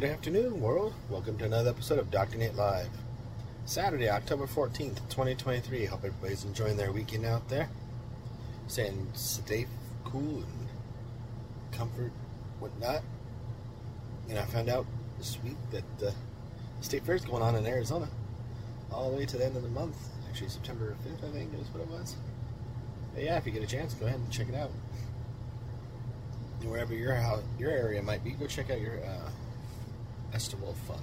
Good afternoon, world. Welcome to another episode of Dr. Nate Live. Saturday, October 14th, 2023. Hope everybody's enjoying their weekend out there. Staying safe, cool, and comfort, whatnot. And I found out this week that the State Fair's going on in Arizona all the way to the end of the month. Actually, September 5th, I think, is what it was. But yeah, if you get a chance, go ahead and check it out. Wherever your area might be, go check out your Festival of Fun.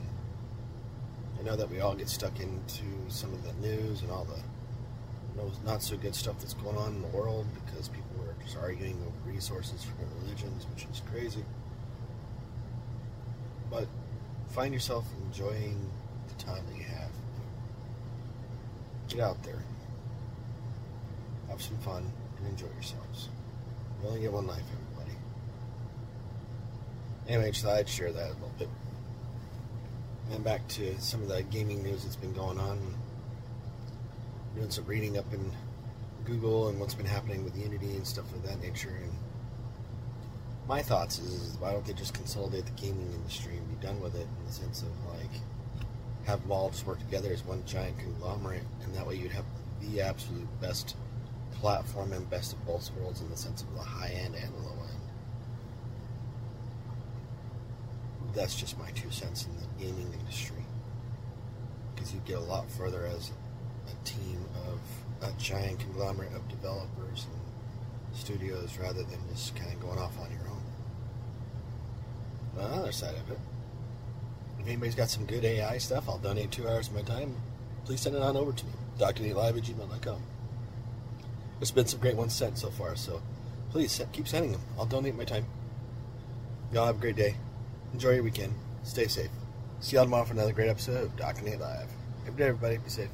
I know that we all get stuck into some of the news and all the not so good stuff that's going on in the world because people are just arguing over resources for their religions, which is crazy. But find yourself enjoying the time that you have. Get out there, have some fun, and enjoy yourselves. You only get one life, everybody. Anyway, so I'd share that a little bit. And back to some of the gaming news that's been going on. I'm doing some reading up in Google and what's been happening with Unity and stuff of that nature. And my thoughts is why don't they just consolidate the gaming industry and be done with it, in the sense of like have Valve work together as one giant conglomerate, and that way you'd have the absolute best platform and best of both worlds, in the sense of the high end and the low end. That's just my 2 cents in the gaming industry, because you get a lot further as a team of a giant conglomerate of developers and studios rather than just kind of going off on your own. But on the other side of it, if anybody's got some good AI stuff, I'll donate 2 hours of my time. Please send it on over to me, drnatelive@gmail.com. There's been some great ones sent so far, so please keep sending them. I'll donate my time. Y'all have a great day. Enjoy your weekend. Stay safe. See y'all tomorrow for another great episode of Dr. Nate Live. Have a good day, everybody. Be safe.